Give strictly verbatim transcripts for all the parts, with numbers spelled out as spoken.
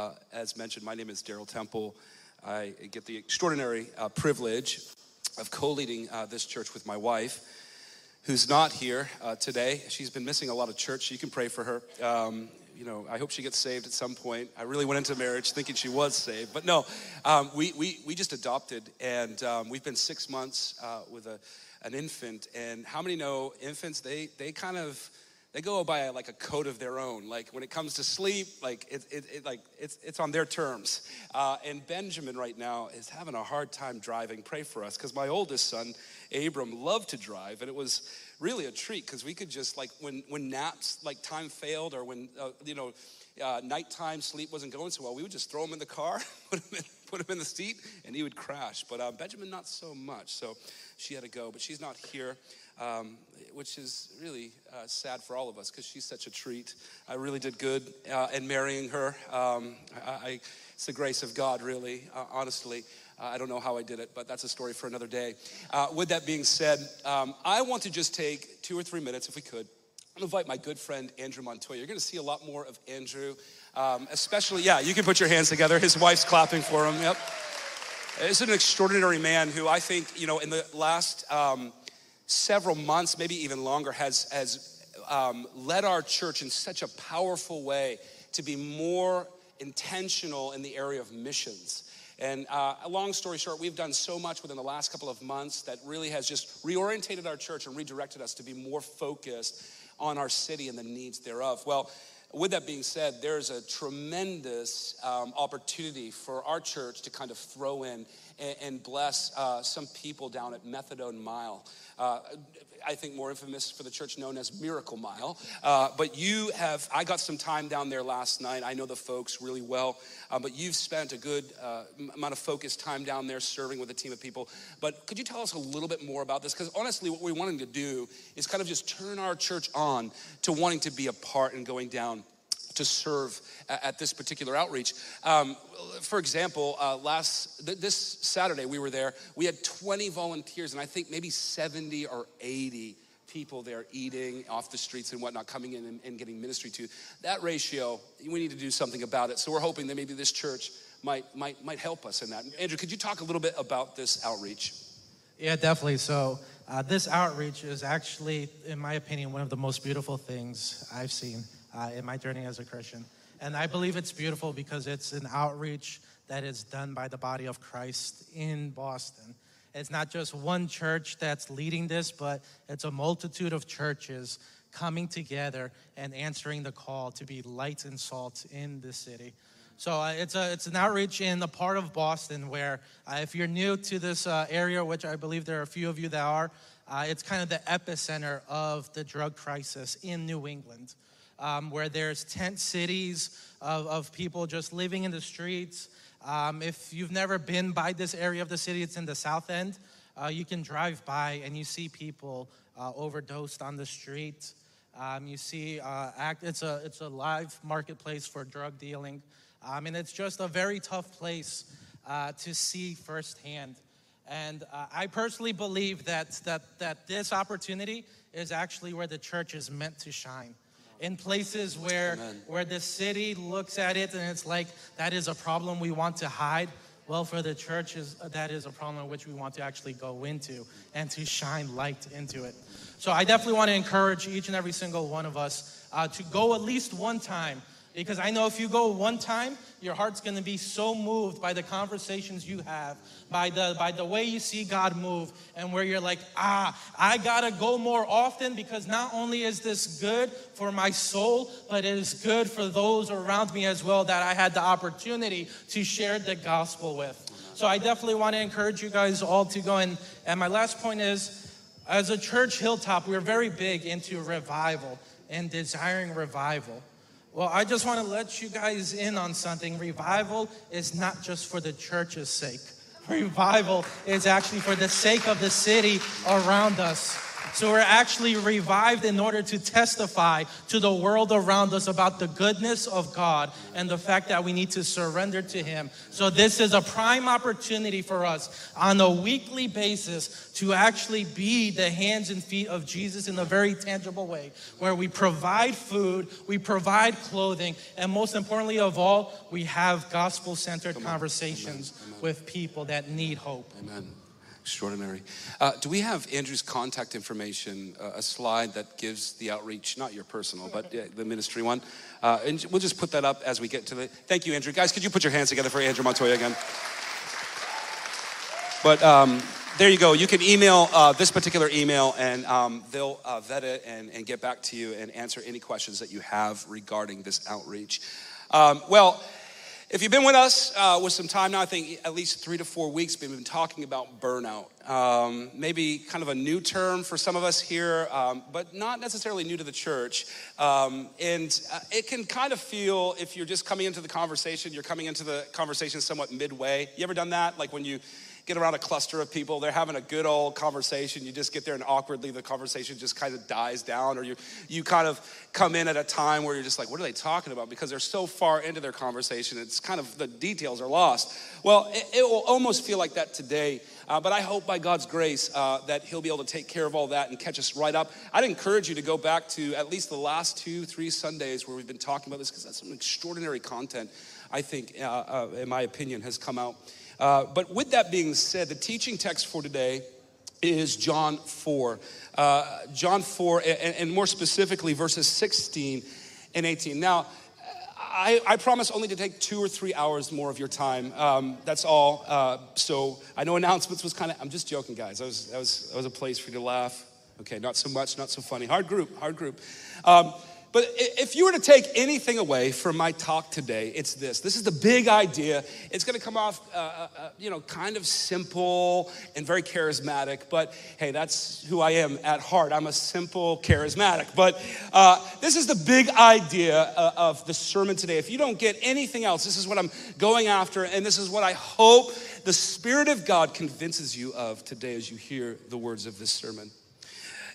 Uh, as mentioned, my name is Daryl Temple. I get the extraordinary uh, privilege of co-leading uh, this church with my wife, who's not here uh, today. She's been missing a lot of church. You can pray for her. Um, you know, I hope she gets saved at some point. I really went into marriage thinking she was saved, but no, um, we, we, we just adopted, and um, we've been six months uh, with a, an infant, and how many know infants, they, they kind of, they go by like a code of their own. Like when it comes to sleep, like it, it, it like it's it's on their terms. Uh, and Benjamin right now is having a hard time driving. Pray for us, because my oldest son, Abram, loved to drive, and it was really a treat because we could just like when when naps like time failed or when uh, you know uh, nighttime sleep wasn't going so well, we would just throw him in the car, put him in, put him in the seat, and he would crash. But uh, Benjamin not so much. So she had to go, but she's not here. Um, which is really uh, sad for all of us because she's such a treat. I really did good uh, in marrying her. Um, I, I, it's the grace of God, really, uh, honestly. Uh, I don't know how I did it, but that's a story for another day. Uh, with that being said, um, I want to just take two or three minutes, if we could, and invite my good friend, Andrew Montoya. You're going to see a lot more of Andrew, um, especially, yeah, you can put your hands together. His wife's clapping for him, yep. It's an extraordinary man who I think, you know, in the last... Um, several months, maybe even longer, has, has um, led our church in such a powerful way to be more intentional in the area of missions. And uh, long story short, we've done so much within the last couple of months that really has just reorientated our church and redirected us to be more focused on our city and the needs thereof. Well, with that being said, there's a tremendous um, opportunity for our church to kind of throw in and, and bless uh, some people down at Methadone Mile. Uh, I think more infamous for the church known as Miracle Mile. Uh, but you have, I got some time down there last night. I know the folks really well, uh, but you've spent a good uh, amount of focused time down there serving with a team of people. But could you tell us a little bit more about this? Because honestly, what we're wanting to do is kind of just turn our church on to wanting to be a part and going down to serve at this particular outreach. Um, for example, uh, last th- this Saturday we were there, we had twenty volunteers, and I think maybe seventy or eighty people there eating off the streets and whatnot, coming in and, and getting ministry to. That ratio, we need to do something about it. So we're hoping that maybe this church might, might, might help us in that. Andrew, could you talk a little bit about this outreach? Yeah, definitely. So uh, this outreach is actually, in my opinion, one of the most beautiful things I've seen Uh, in my journey as a Christian. And I believe it's beautiful because it's an outreach that is done by the body of Christ in Boston. It's not just one church that's leading this, but it's a multitude of churches coming together and answering the call to be light and salt in this city. So uh, it's a it's an outreach in the part of Boston where uh, if you're new to this uh, area, which I believe there are a few of you that are, uh, it's kind of the epicenter of the drug crisis in New England. Um, where there's tent cities of, of people just living in the streets. Um, if you've never been by this area of the city, it's in the south end. Uh, you can drive by and you see people uh, overdosed on the street. Um, you see, uh, act, it's a it's a live marketplace for drug dealing. Um, and it's just a very tough place uh, to see firsthand. And uh, I personally believe that, that, that this opportunity is actually where the church is meant to shine. In places where Amen. where the city looks at it and it's like, that is a problem we want to hide. Well, for the church, is, that is a problem which we want to actually go into and to shine light into it. So I definitely want to encourage each and every single one of us uh, to go at least one time. Because I know if you go one time, your heart's going to be so moved by the conversations you have, by the by the way you see God move, and where you're like, ah, I got to go more often because not only is this good for my soul, but it is good for those around me as well that I had the opportunity to share the gospel with. So I definitely want to encourage you guys all to go. And, and my last point is, as a church Hilltop, we're very big into revival and desiring revival. Well, I just want to let you guys in on something. Revival is not just for the church's sake. Revival is actually for the sake of the city around us. So we're actually revived in order to testify to the world around us about the goodness of God and the fact that we need to surrender to Him. So this is a prime opportunity for us on a weekly basis to actually be the hands and feet of Jesus in a very tangible way, where we provide food, we provide clothing, and most importantly of all, we have gospel-centered conversations Amen. Amen. with people that need hope. Amen. Extraordinary. Uh, do we have Andrew's contact information, uh, a slide that gives the outreach, not your personal, but uh, the ministry one? Uh, and we'll just put that up as we get to the, thank you, Andrew. Guys, could you put your hands together for Andrew Montoya again? But um, there you go. You can email uh, this particular email, and um, they'll uh, vet it and, and get back to you and answer any questions that you have regarding this outreach. Um, well, if you've been with us uh, with some time now, I think at least three to four weeks, we've been talking about burnout. Um, maybe kind of a new term for some of us here, um, but not necessarily new to the church. Um, and uh, it can kind of feel, if you're just coming into the conversation, you're coming into the conversation somewhat midway. You ever done that? Like when you get around a cluster of people, they're having a good old conversation, you just get there and awkwardly the conversation just kind of dies down, or you you kind of come in at a time where you're just like, what are they talking about? Because they're so far into their conversation, it's kind of, the details are lost. Well, it, it will almost feel like that today, uh, but I hope by God's grace uh, that He'll be able to take care of all that and catch us right up. I'd encourage you to go back to at least the last two, three Sundays where we've been talking about this, because that's some extraordinary content, I think, uh, uh, in my opinion, has come out. Uh, but with that being said, the teaching text for today is John four. Uh, John four, and, and more specifically, verses sixteen and eighteen. Now, I, I promise only to take two or three hours more of your time. Um, that's all. Uh, so I know announcements was kind of, I'm just joking, guys. That was, that, was, that was a place for you to laugh. Okay, not so much, not so funny. Hard group, hard group. Um, But if you were to take anything away from my talk today, it's this. This is the big idea. It's going to come off, uh, uh, you know, kind of simple and very charismatic. But hey, that's who I am at heart. I'm a simple charismatic. But uh, this is the big idea of the sermon today. If you don't get anything else, this is what I'm going after. And this is what I hope the Spirit of God convinces you of today as you hear the words of this sermon.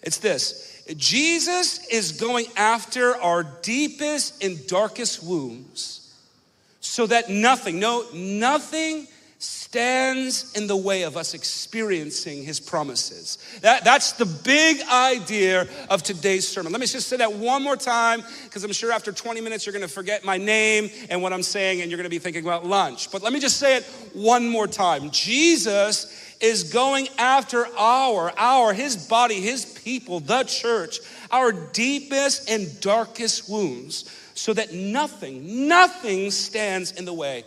It's this. Jesus is going after our deepest and darkest wounds so that nothing, no, nothing stands in the way of us experiencing His promises. That, that's the big idea of today's sermon. Let me just say that one more time, because I'm sure after twenty minutes, you're going to forget my name and what I'm saying, and you're going to be thinking about lunch. But let me just say it one more time. Jesus is going after our, our, His body, His people, the church, our deepest and darkest wounds, so that nothing, nothing stands in the way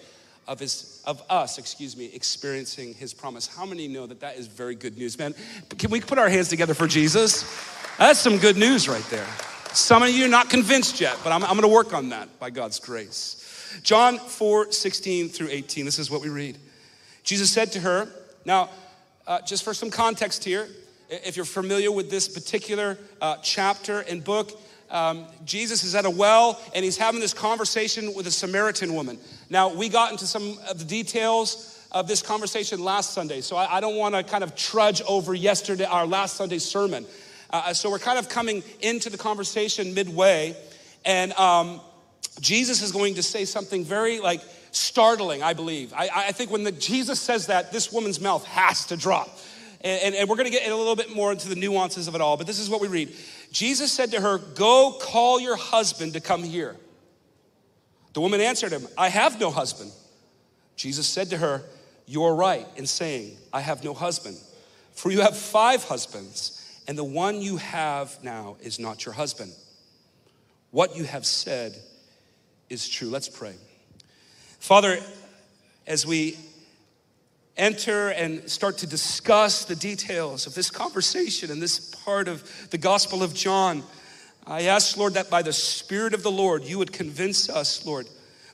of his, of us, excuse me, experiencing His promise. How many know that that is very good news, man? Can we put our hands together for Jesus? That's some good news right there. Some of you are not convinced yet, but I'm, I'm gonna work on that by God's grace. John four, sixteen through eighteen, this is what we read. Jesus said to her, now, uh, just for some context here, if you're familiar with this particular uh, chapter and book, um, Jesus is at a well, and He's having this conversation with a Samaritan woman. Now, we got into some of the details of this conversation last Sunday, so I, I don't want to kind of trudge over yesterday, our last Sunday's sermon. Uh, so we're kind of coming into the conversation midway, and um, Jesus is going to say something very, like, startling, I believe. I, I think when the, Jesus says that, this woman's mouth has to drop. And, and, and we're going to get a little bit more into the nuances of it all, but this is what we read. Jesus said to her, "Go call your husband to come here." The woman answered Him, "I have no husband." Jesus said to her, "You are right in saying, 'I have no husband,' for you have five husbands, and the one you have now is not your husband. What you have said is true." Let's pray. Father, as we enter and start to discuss the details of this conversation and this part of the Gospel of John, I ask, Lord, that by the Spirit of the Lord, you would convince us, Lord,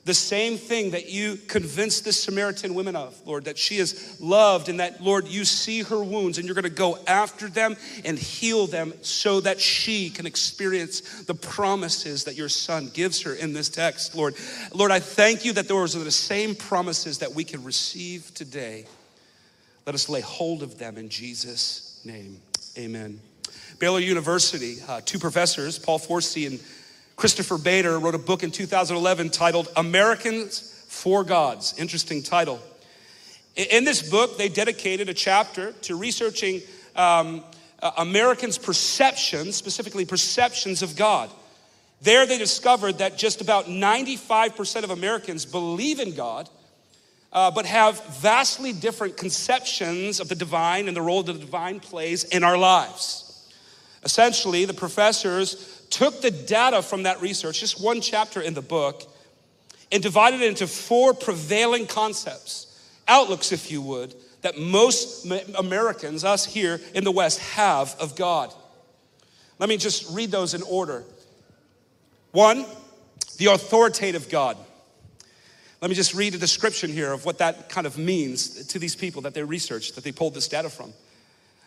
the same thing that you convinced this Samaritan woman of, Lord, that she is loved and that, Lord, you see her wounds and you're going to go after them and heal them so that she can experience the promises that your Son gives her in this text, Lord. Lord, I thank you that those are the same promises that we can receive today. Let us lay hold of them in Jesus' name. Amen. Baylor University, uh, two professors, Paul Forsey and Christopher Bader, wrote a book in two thousand eleven titled Americans for Gods. Interesting title. In this book, they dedicated a chapter to researching um, uh, Americans' perceptions, specifically perceptions of God. There they discovered that just about ninety-five percent of Americans believe in God, uh, but have vastly different conceptions of the divine and the role that the divine plays in our lives. Essentially, the professors took the data from that research, just one chapter in the book, and divided it into four prevailing concepts, outlooks, if you would, that most Americans, us here in the West, have of God. Let me just read those in order. One, the authoritative God. Let me just read a description here of what that kind of means to these people that they researched, that they pulled this data from.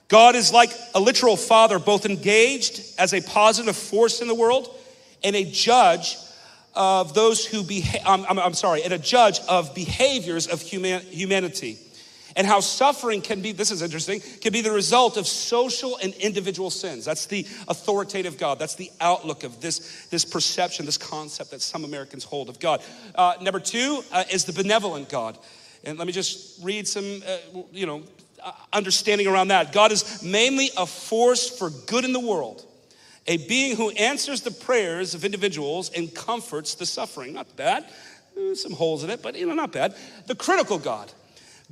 God is like a literal father, both engaged as a positive force in the world and a judge of those who behave, I'm, I'm, I'm sorry, and a judge of behaviors of human, humanity and how suffering can be, this is interesting, can be the result of social and individual sins. That's the authoritative God. That's the outlook of this, this perception, this concept that some Americans hold of God. Uh, number two uh, is the benevolent God. And let me just read some, uh, you know, Uh, understanding around that. God is mainly a force for good in the world, a being who answers the prayers of individuals and comforts the suffering. Not bad. Some holes in it, but you know, not bad. The critical God.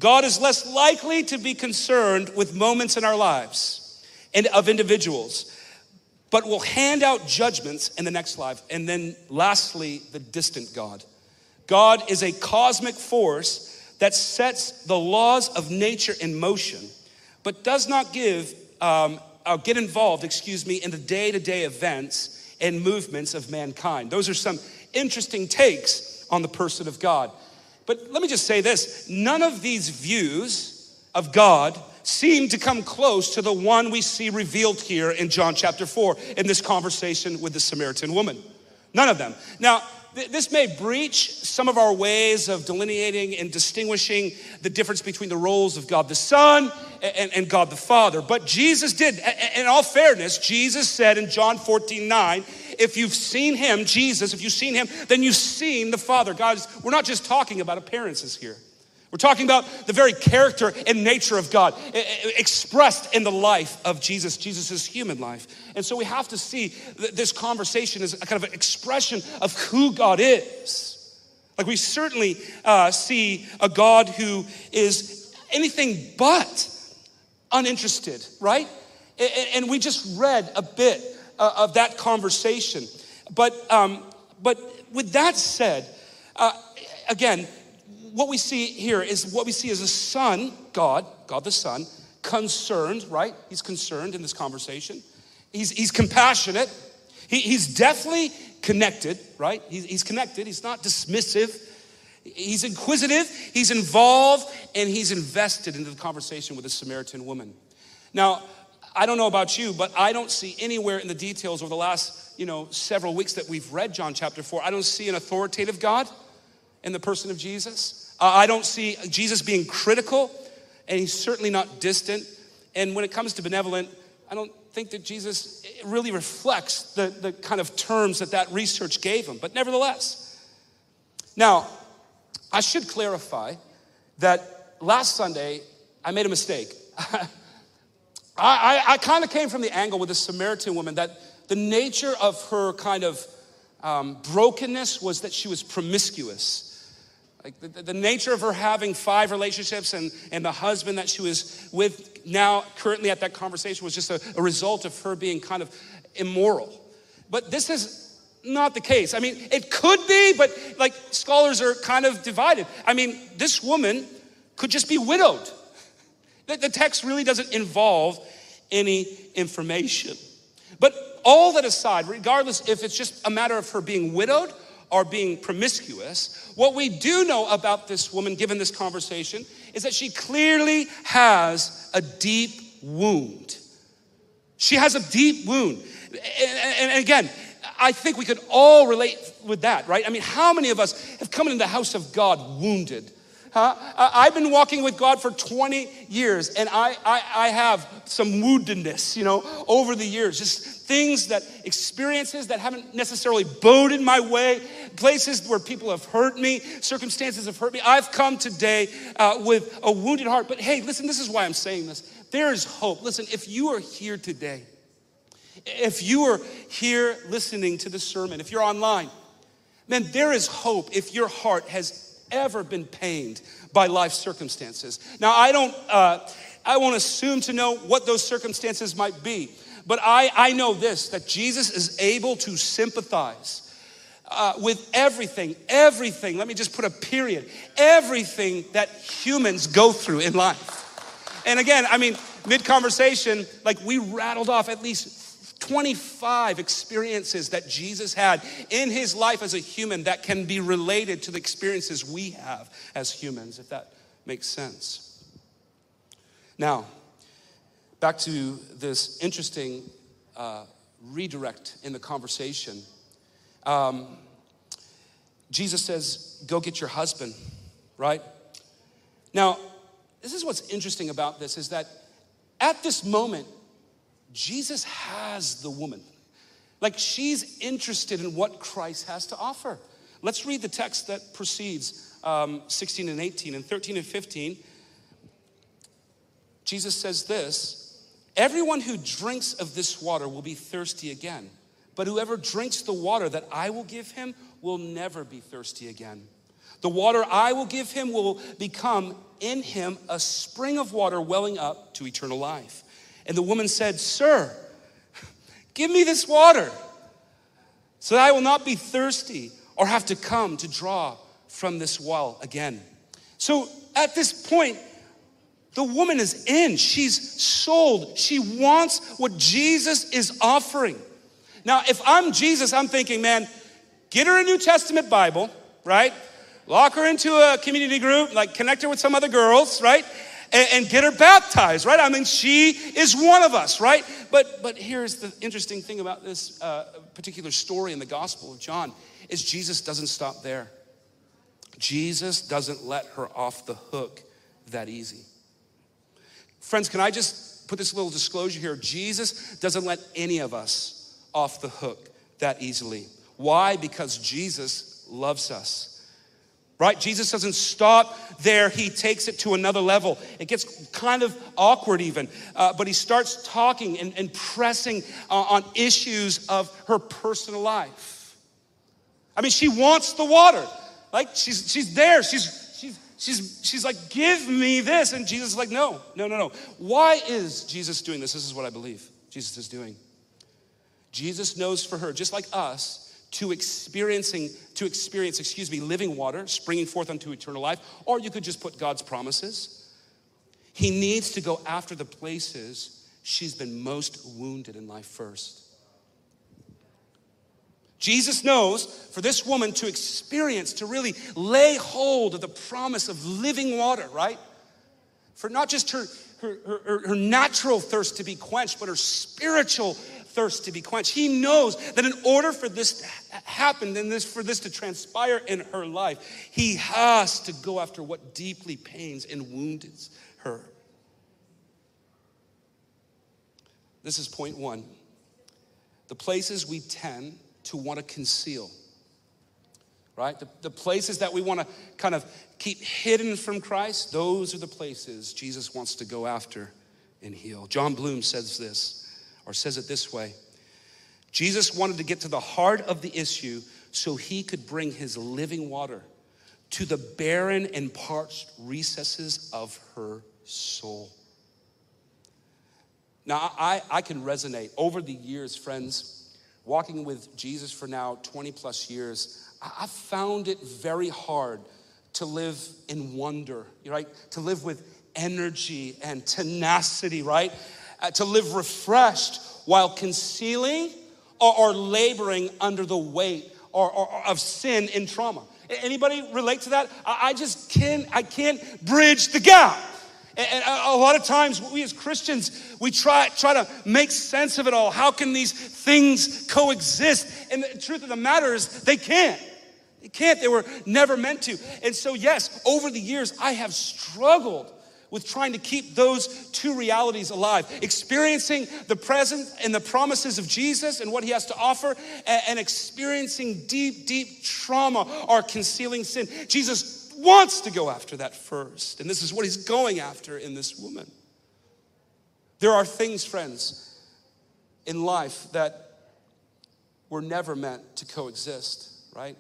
God is less likely to be concerned with moments in our lives and of individuals, but will hand out judgments in the next life. And then lastly, the distant God. God is a cosmic force that sets the laws of nature in motion, but does not give, um, uh, get involved, excuse me, in the day-to-day events and movements of mankind. Those are some interesting takes on the person of God. But let me just say this, none of these views of God seem to come close to the one we see revealed here in John chapter four in this conversation with the Samaritan woman. None of them. Now, this may breach some of our ways of delineating and distinguishing the difference between the roles of God the Son and, and God the Father. But Jesus did. In all fairness, Jesus said in John fourteen nine, if you've seen him, Jesus, if you've seen him, then you've seen the Father. Guys, we're not just talking about appearances here. We're talking about the very character and nature of God expressed in the life of Jesus, Jesus' human life. And so we have to see this conversation as a kind of an expression of who God is. Like we certainly uh, see a God who is anything but uninterested, right? And we just read a bit of that conversation. But, um, but with that said, uh, again, what we see here is what we see is a son, God, God the Son, concerned, right? He's concerned in this conversation. He's, he's compassionate. He, he's definitely connected, right? He's, he's connected. He's not dismissive. He's inquisitive. He's involved. And he's invested into the conversation with the Samaritan woman. Now, I don't know about you, but I don't see anywhere in the details over the last, you know, several weeks that we've read John chapter four, I don't see an authoritative God in the person of Jesus. Uh, I don't see Jesus being critical, and he's certainly not distant. And when it comes to benevolent, I don't think that Jesus really reflects the, the kind of terms that that research gave him, but nevertheless. Now, I should clarify that last Sunday, I made a mistake. I, I, I kind of came from the angle with the Samaritan woman that the nature of her kind of um, brokenness was that she was promiscuous. Like the, the nature of her having five relationships and, and the husband that she was with now currently at that conversation was just a, a result of her being kind of immoral. But this is not the case. I mean, it could be, but like scholars are kind of divided. I mean, this woman could just be widowed. The, the text really doesn't involve any information. But all that aside, regardless if it's just a matter of her being widowed are being promiscuous, what we do know about this woman, given this conversation, is that she clearly has a deep wound. She has a deep wound. And, and again, I think we could all relate with that, right? I mean, how many of us have come into the house of God wounded? Huh? I've been walking with God for twenty years, and I, I, I have some woundedness, you know, over the years. Just things that, experiences that haven't necessarily boded my way, places where people have hurt me, circumstances have hurt me. I've come today uh, with a wounded heart. But hey, listen, this is why I'm saying this. There is hope. Listen, if you are here today, if you are here listening to the sermon, if you're online, man, there is hope if your heart has ever been pained by life circumstances. Now, I don't, uh, I won't assume to know what those circumstances might be, but I, I know this, that Jesus is able to sympathize uh, with everything, everything, let me just put a period, everything that humans go through in life. And again, I mean, mid-conversation, like we rattled off at least twenty-five experiences that Jesus had in his life as a human that can be related to the experiences we have as humans, if that makes sense. Now, back to this interesting uh, redirect in the conversation. Um, Jesus says, go get your husband, right? Now, this is what's interesting about this is that at this moment, Jesus has the woman. Like, she's interested in what Christ has to offer. Let's read the text that precedes um, sixteen and eighteen. And thirteen and fifteen, Jesus says this, "Everyone who drinks of this water will be thirsty again, but whoever drinks the water that I will give him will never be thirsty again. The water I will give him will become in him a spring of water welling up to eternal life." And the woman said, "Sir, give me this water so that I will not be thirsty or have to come to draw from this well again." So at this point, the woman is in. She's sold. She wants what Jesus is offering. Now, if I'm Jesus, I'm thinking, man, get her a New Testament Bible, right? Lock her into a community group, like connect her with some other girls, right? And get her baptized, right? I mean, she is one of us, right? But but here's the interesting thing about this uh, particular story in the Gospel of John is Jesus doesn't stop there. Jesus doesn't let her off the hook that easy. Friends, can I just put this little disclosure here? Jesus doesn't let any of us off the hook that easily. Why? Because Jesus loves us. Right? Jesus doesn't stop there. He takes it to another level. It gets kind of awkward even, uh, but he starts talking and, and pressing uh, on issues of her personal life. I mean, she wants the water. Like, she's she's there. She's, she's, she's, she's like, give me this. And Jesus is like, no, no, no, no. Why is Jesus doing this? This is what I believe Jesus is doing. Jesus knows for her, just like us, to experiencing, to experience, excuse me, living water, springing forth unto eternal life, or you could just put God's promises. He needs to go after the places she's been most wounded in life first. Jesus knows for this woman to experience, to really lay hold of the promise of living water, right? For not just her, her, her, her natural thirst to be quenched, but her spiritual thirst to be quenched. He knows that in order for this to happen, and this for this to transpire in her life, he has to go after what deeply pains and wounds her. This is point one. The places we tend to want to conceal, right? The, the places that we want to kind of keep hidden from Christ, those are the places Jesus wants to go after and heal. John Bloom says this. Or says it this way, Jesus wanted to get to the heart of the issue so he could bring his living water to the barren and parched recesses of her soul. Now, I, I can resonate. Over the years, friends, walking with Jesus for now twenty plus years, I found it very hard to live in wonder, right? To live with energy and tenacity, right? Uh, to live refreshed while concealing or, or laboring under the weight or, or, or of sin and trauma. Anybody relate to that? I, I just can't, I can't bridge the gap. And, and a, a lot of times we as Christians, we try, try to make sense of it all. How can these things coexist? And the truth of the matter is they can't. They can't. They were never meant to. And so, yes, over the years, I have struggled with trying to keep those two realities alive, experiencing the present and the promises of Jesus and what he has to offer, and experiencing deep, deep trauma or concealing sin. Jesus wants to go after that first, and this is what he's going after in this woman. There are things, friends, in life that were never meant to coexist, right?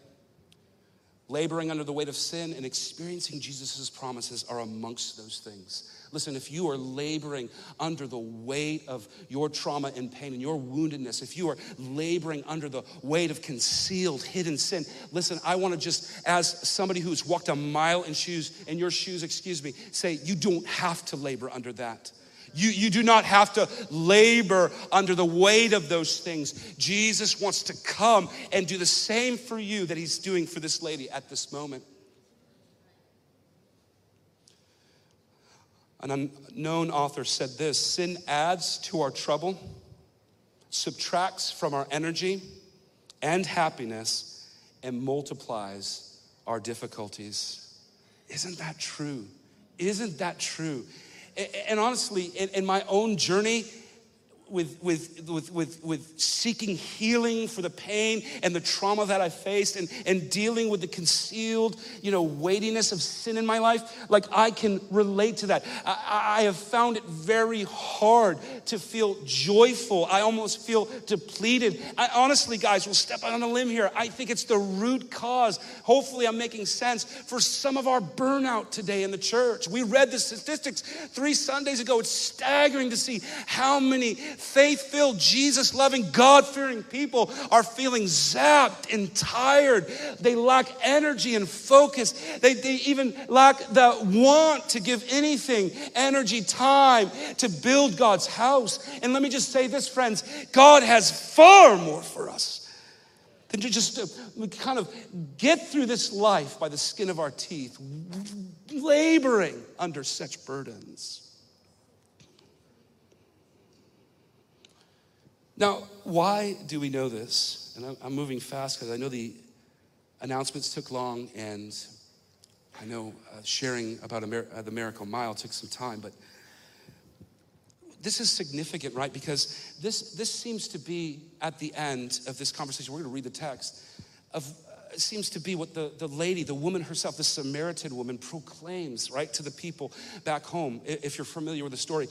Laboring under the weight of sin and experiencing Jesus' promises are amongst those things. Listen, if you are laboring under the weight of your trauma and pain and your woundedness, if you are laboring under the weight of concealed, hidden sin, listen, I want to just, as somebody who's walked a mile in shoes, in your shoes, excuse me, say, you don't have to labor under that. You, you do not have to labor under the weight of those things. Jesus wants to come and do the same for you that he's doing for this lady at this moment. An unknown author said this: sin adds to our trouble, subtracts from our energy and happiness, and multiplies our difficulties. Isn't that true? Isn't that true? And honestly, in my own journey with, with, with, with, with seeking healing for the pain and the trauma that I faced, and, and dealing with the concealed, you know, weightiness of sin in my life, like I can relate to that. I, I have found it very hard to feel joyful. I almost feel depleted. I honestly, guys, will step out on a limb here. I think it's the root cause. Hopefully I'm making sense for some of our burnout today in the church. We read the statistics three Sundays ago. It's staggering to see how many faith-filled, Jesus-loving, God-fearing people are feeling zapped and tired. They lack energy and focus. They, they even lack the want to give anything, energy, time to build God's house. And let me just say this, friends, God has far more for us than to just kind of get through this life by the skin of our teeth, laboring under such burdens. Now, why do we know this? And I'm moving fast because I know the announcements took long, and I know uh, sharing about Amer- uh, the Miracle Mile took some time, but this is significant, right? Because this, this seems to be, at the end of this conversation, we're going to read the text, of, uh, it seems to be what the, the lady, the woman herself, the Samaritan woman, proclaims, right, to the people back home. If you're familiar with the story,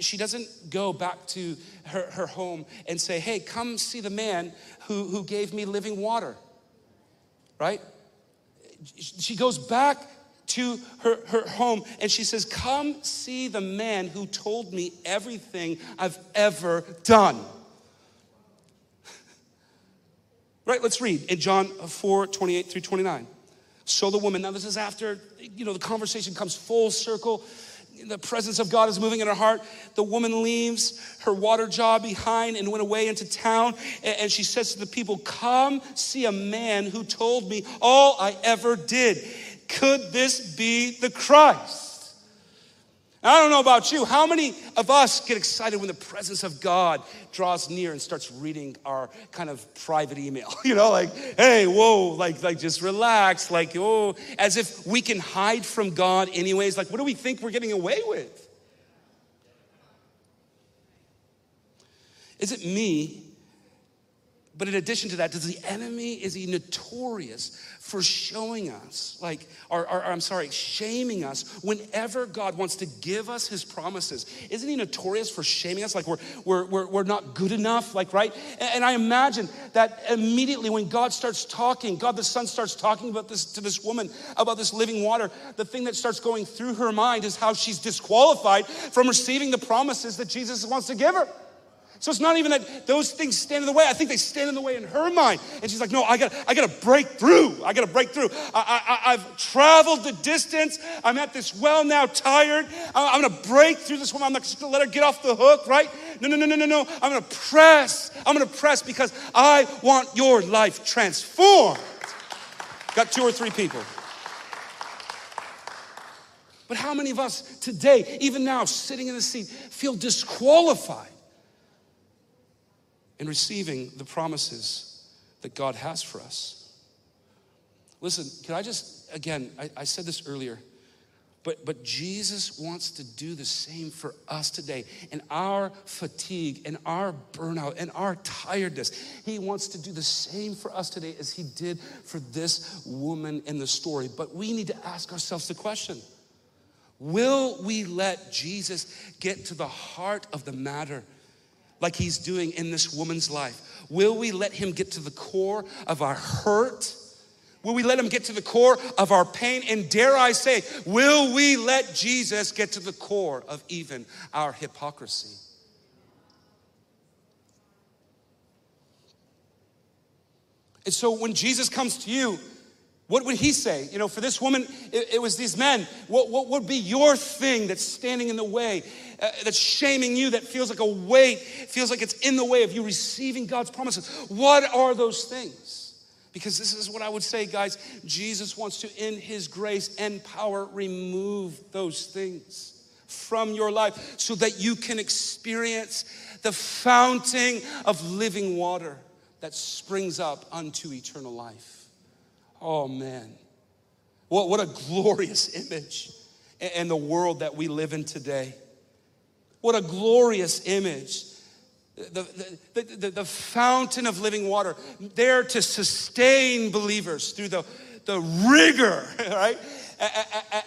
she doesn't go back to her, her home and say, hey, come see the man who, who gave me living water, right? She goes back to her, her home, and she says, come see the man who told me everything I've ever done. Right, let's read in John four, twenty-eight through twenty-nine. So the woman, now this is after, you know, the conversation comes full circle. The presence of God is moving in her heart. The woman leaves her water jar behind and went away into town. And she says to the people, come see a man who told me all I ever did. Could this be the Christ? Now, I don't know about you. How many of us get excited when the presence of God draws near and starts reading our kind of private email? You know, like, hey, whoa, like, like just relax. Like, oh, as if we can hide from God anyways. Like, what do we think we're getting away with? Is it me? But in addition to that, does the enemy, is he notorious for showing us, like, or, or, or I'm sorry, shaming us whenever God wants to give us his promises? Isn't he notorious for shaming us? Like we're we're we're, we're not good enough, like, right? And, and I imagine that immediately when God starts talking, God the Son starts talking about this to this woman, about this living water, the thing that starts going through her mind is how she's disqualified from receiving the promises that Jesus wants to give her. So it's not even that those things stand in the way. I think they stand in the way in her mind. And she's like, no, I got I got to break through. I got to break through. I, I, I've traveled the distance. I'm at this well now, tired. I'm going to break through this woman. I'm not just going to let her get off the hook, right? No, no, no, no, no, no. I'm going to press. I'm going to press because I want your life transformed. Got two or three people. But how many of us today, even now, sitting in the seat, feel disqualified in receiving the promises that God has for us? Listen, can I just, again, I, I said this earlier, but, but Jesus wants to do the same for us today. In our fatigue, in our burnout, in our tiredness, he wants to do the same for us today as he did for this woman in the story. But we need to ask ourselves the question, will we let Jesus get to the heart of the matter like he's doing in this woman's life? Will we let him get to the core of our hurt? Will we let him get to the core of our pain? And dare I say, will we let Jesus get to the core of even our hypocrisy? And so when Jesus comes to you, what would he say? You know, for this woman, it, it was these men. What, what would be your thing that's standing in the way, uh, that's shaming you, that feels like a weight, feels like it's in the way of you receiving God's promises? What are those things? Because this is what I would say, guys. Jesus wants to, in his grace and power, remove those things from your life so that you can experience the fountain of living water that springs up unto eternal life. Oh, man, what, what a glorious image in the world that we live in today. What a glorious image. The, the, the, the fountain of living water there to sustain believers through the, the rigor, right?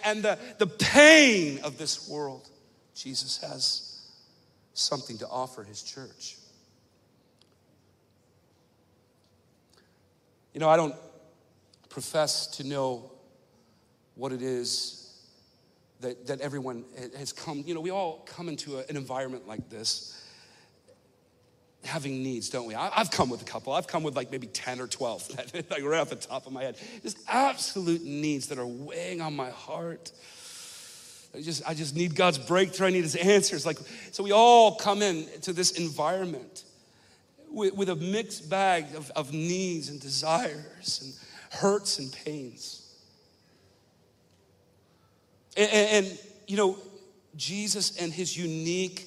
And the, the pain of this world. Jesus has something to offer his church. You know, I don't profess to know what it is that, that everyone has come. You know, we all come into a, an environment like this having needs, don't we? I, I've come with a couple. I've come with like maybe ten or twelve, that, like right off the top of my head. Just absolute needs that are weighing on my heart. I just, I just need God's breakthrough. I need his answers. Like, so we all come in to this environment with, with a mixed bag of, of needs and desires and hurts and pains. And, and, and, you know, Jesus and his unique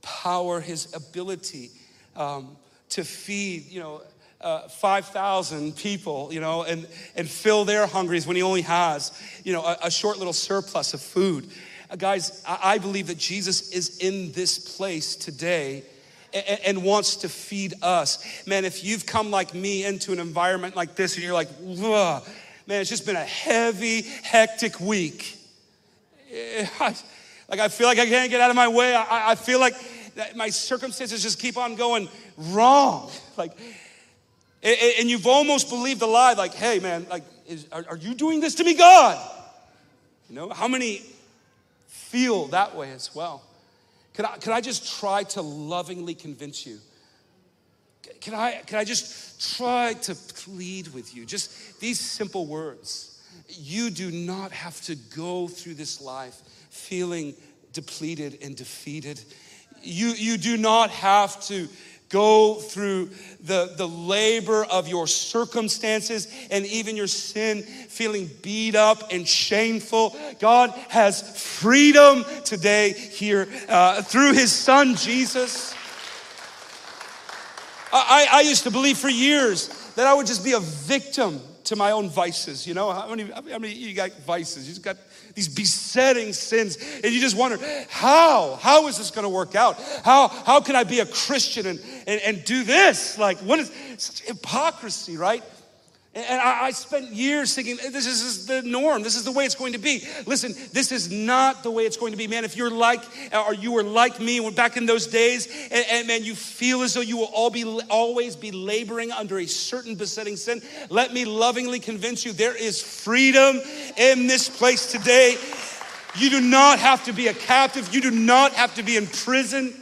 power, his ability um, to feed, you know, uh, five thousand people, you know, and, and fill their hungries when he only has, you know, a, a short little surplus of food. Uh, guys, I, I believe that Jesus is in this place today and wants to feed us. Man, if you've come like me into an environment like this and you're like, man, it's just been a heavy, hectic week. Like, I feel like I can't get out of my way. I, I feel like that my circumstances just keep on going wrong. Like, and you've almost believed the lie, like, hey, man, like, is, are, are you doing this to me, God? You know, how many feel that way as well? Could I, could I just try to lovingly convince you? Can I, can I just try to plead with you? Just these simple words. You do not have to go through this life feeling depleted and defeated. You, you do not have to go through the, the labor of your circumstances and even your sin, feeling beat up and shameful. God has freedom today here uh, through his son, Jesus. I, I used to believe for years that I would just be a victim to my own vices. You know, how many, how many you got vices? You just got these besetting sins, and you just wonder, how? How is this gonna work out? How, how can I be a Christian and, and, and do this? Like, what is, such hypocrisy, right? And I, I spent years thinking, this is the norm. This is the way it's going to be. Listen, this is not the way it's going to be. Man, if you're like, or you were like me when back in those days, and, and man, you feel as though you will all be, always be laboring under a certain besetting sin, let me lovingly convince you there is freedom in this place today. You do not have to be a captive. You do not have to be in prison.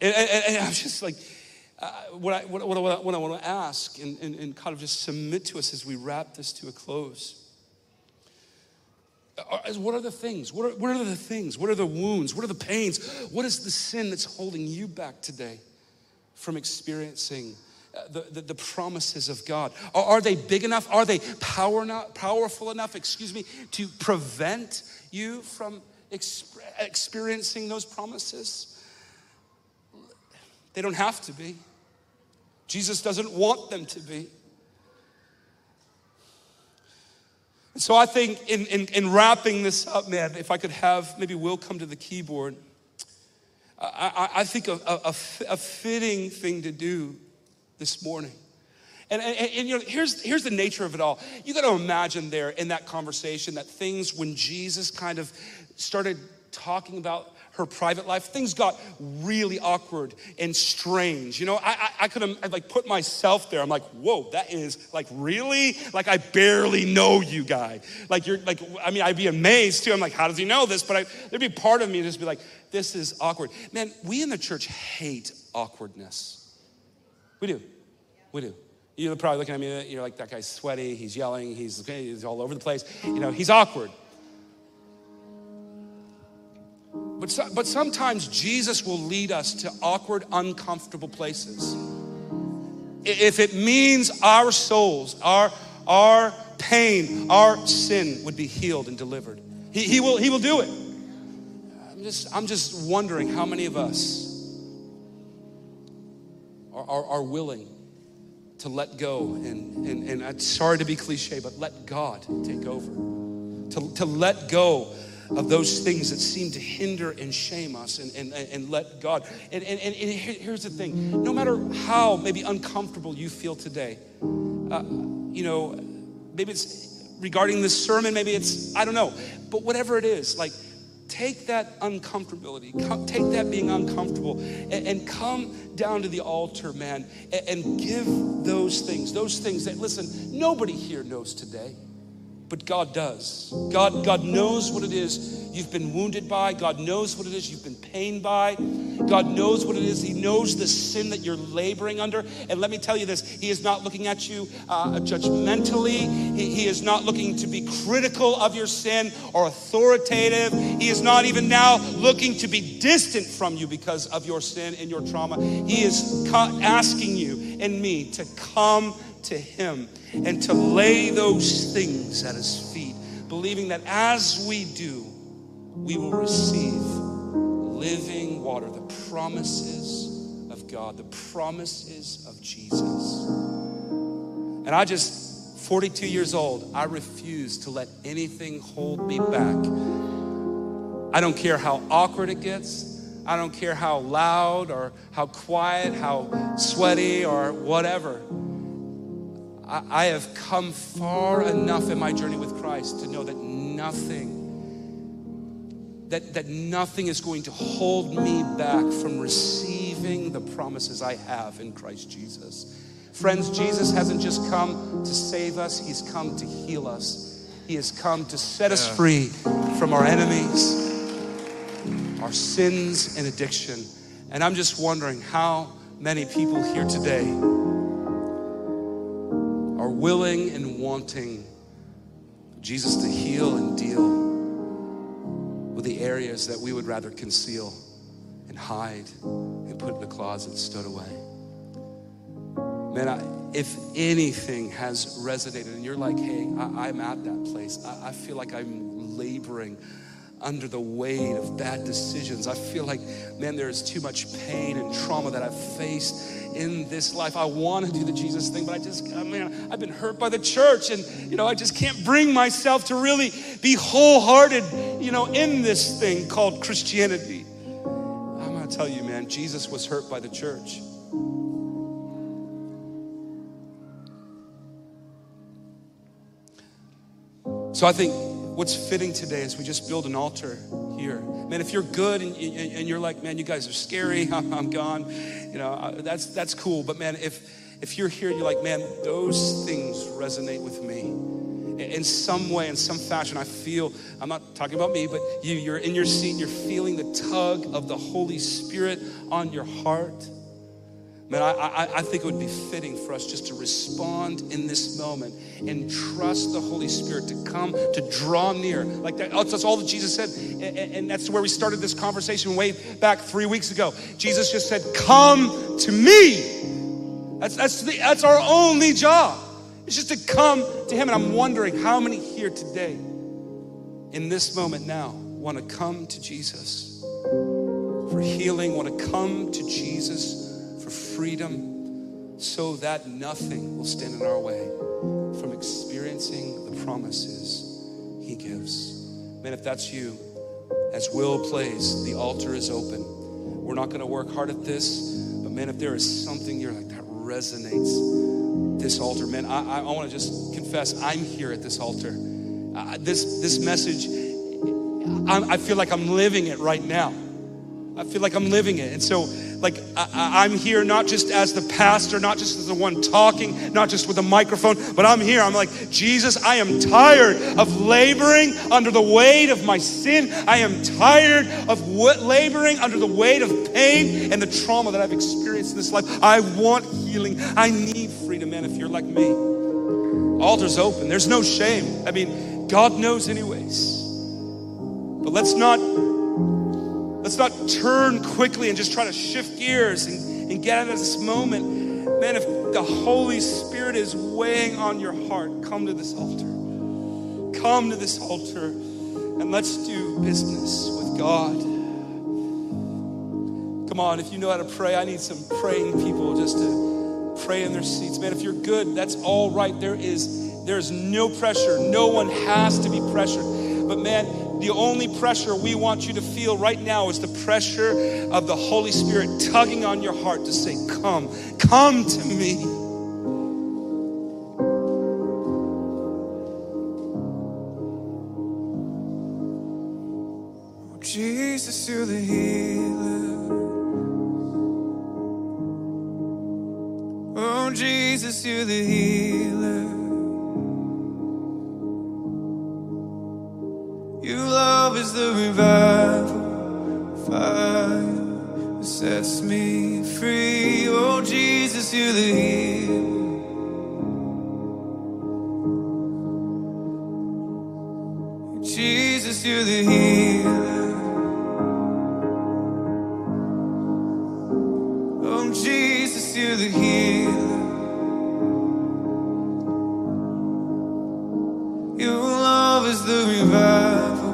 And, and, and I'm just like, Uh, what, I, what, what, I, what I want to ask and, and, and kind of just submit to us as we wrap this to a close is, what are the things? What are, what are the things? What are the wounds? What are the pains? What is the sin that's holding you back today from experiencing the, the, the promises of God? Are, are they big enough? Are they power not, powerful enough, excuse me, to prevent you from exp- experiencing those promises? They don't have to be. Jesus doesn't want them to be. So I think in, in, in wrapping this up, man, if I could have, maybe Will come to the keyboard. I, I, I think a, a, a fitting thing to do this morning. And, and, and you know, here's, here's the nature of it all. You gotta imagine there in that conversation that things, when Jesus kind of started talking about her private life, things got really awkward and strange. You know, I, I, I could have like put myself there. I'm like, whoa, that is like, really? Like, I barely know you, guy. Like you're like, I mean, I'd be amazed too. I'm like, how does he know this? But I, there'd be part of me just be like, this is awkward. Man, we in the church hate awkwardness. We do, we do. You're probably looking at me, you're like, that guy's sweaty, he's yelling, he's, he's all over the place. You know, he's awkward. But, so, but sometimes Jesus will lead us to awkward, uncomfortable places. If it means our souls, our, our pain, our sin would be healed and delivered. He, he, will, he will do it. I'm just, I'm just wondering how many of us are, are, are willing to let go, and, and, and I'm sorry to be cliche, but let God take over. To, to let go of those things that seem to hinder and shame us, and, and, and let God. And, and, and here's the thing, no matter how maybe uncomfortable you feel today, uh, you know, maybe it's regarding this sermon, maybe it's, I don't know, but whatever it is, like, take that uncomfortability, come, take that being uncomfortable, and, and come down to the altar, man, and, and give those things, those things that, listen, nobody here knows today, but God does. God, God knows what it is you've been wounded by. God knows what it is you've been pained by. God knows what it is. He knows the sin that you're laboring under. And let me tell you this, he is not looking at you uh, judgmentally. He, he is not looking to be critical of your sin or authoritative. He is not even now looking to be distant from you because of your sin and your trauma. He is asking you and me to come to him and to lay those things at his feet, believing that as we do, we will receive living water, the promises of God, the promises of Jesus. And I just, forty-two years old, I refuse to let anything hold me back. I don't care how awkward it gets. I don't care how loud or how quiet, how sweaty or whatever. I have come far enough in my journey with Christ to know that nothing, that, that nothing is going to hold me back from receiving the promises I have in Christ Jesus. Friends, Jesus hasn't just come to save us, he's come to heal us. He has come to set us yeah. free from our enemies, our sins and addiction. And I'm just wondering how many people here today are willing and wanting Jesus to heal and deal with the areas that we would rather conceal and hide and put in the closet and stow away. Man, I, if anything has resonated and you're like, hey, I, I'm at that place. I, I feel like I'm laboring under the weight of bad decisions. I feel like, man, there is too much pain and trauma that I've faced in this life. I want to do the Jesus thing, but I just, oh, man, I've been hurt by the church, and, you know, I just can't bring myself to really be wholehearted, you know, in this thing called Christianity. I'm going to tell you, man, Jesus was hurt by the church. So I think what's fitting today is we just build an altar here. Man, if you're good and, and, and you're like, man, you guys are scary, I'm, I'm gone, you know, I, that's that's cool. But man, if, if you're here and you're like, man, those things resonate with me in some way, in some fashion, I feel, I'm not talking about me, but you, you're in your seat, you're feeling the tug of the Holy Spirit on your heart. Man, I, I, I think it would be fitting for us just to respond in this moment and trust the Holy Spirit to come, to draw near. Like that, that's all that Jesus said. And, and that's where we started this conversation way back three weeks ago. Jesus just said, come to me. That's, that's, the, that's our only job. It's just to come to him. And I'm wondering how many here today in this moment now want to come to Jesus for healing, want to come to Jesus for freedom, so that nothing will stand in our way from experiencing the promises he gives. Man, if that's you, as Will plays, the altar is open. We're not going to work hard at this, but man, if there is something you're like, that resonates, this altar, man, I, I, I want to just confess, I'm here at this altar. Uh, this, this message, I'm, I feel like I'm living it right now. I feel like I'm living it. And so, like, I, I'm here not just as the pastor, not just as the one talking, not just with a microphone, but I'm here. I'm like, Jesus, I am tired of laboring under the weight of my sin. I am tired of laboring under the weight of pain and the trauma that I've experienced in this life. I want healing. I need freedom, man, if you're like me. Altar's open. There's no shame. I mean, God knows anyways. But let's not... Let's not turn quickly and just try to shift gears and, and get out of this moment. Man, if the Holy Spirit is weighing on your heart, come to this altar. Come to this altar and let's do business with God. Come on, if you know how to pray, I need some praying people just to pray in their seats. Man, if you're good, that's all right. There is, there is no pressure. No one has to be pressured. But man, the only pressure we want you to feel right now is the pressure of the Holy Spirit tugging on your heart to say, come, come to me. Oh, Jesus, you're the healer. Oh, Jesus, you're the healer. Your love is the revival fire that sets me free. Oh, Jesus, you're the healer. Jesus, you're the healer. Oh, Jesus, you're the healer. Your love is the revival fire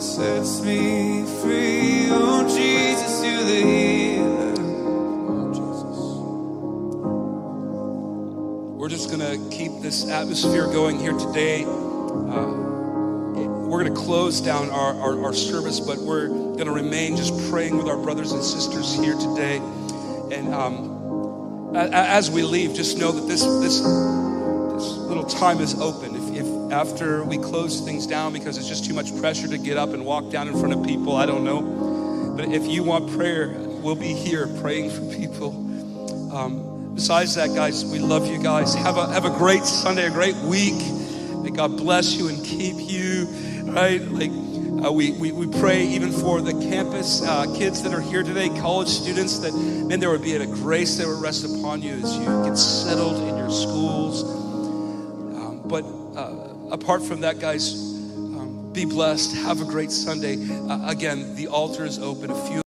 sets me free. Oh, Jesus, you're the healer. We're just gonna keep this atmosphere going here today. Uh, we're gonna close down our, our, our service, but we're gonna remain just praying with our brothers and sisters here today. And um, as we leave, just know that this this this little time is open. If, if after we close things down because it's just too much pressure to get up and walk down in front of people, I don't know. But if you want prayer, we'll be here praying for people. Um, besides that, guys, we love you guys. Have a have a great Sunday, a great week. May God bless you and keep you, right? Like uh, we, we, we pray even for the campus uh, kids that are here today, college students, that man, there would be a grace that would rest upon you as you get settled in your schools. Um, but uh, apart from that, guys, um, be blessed. Have a great Sunday. Uh, again, the altar is open. A few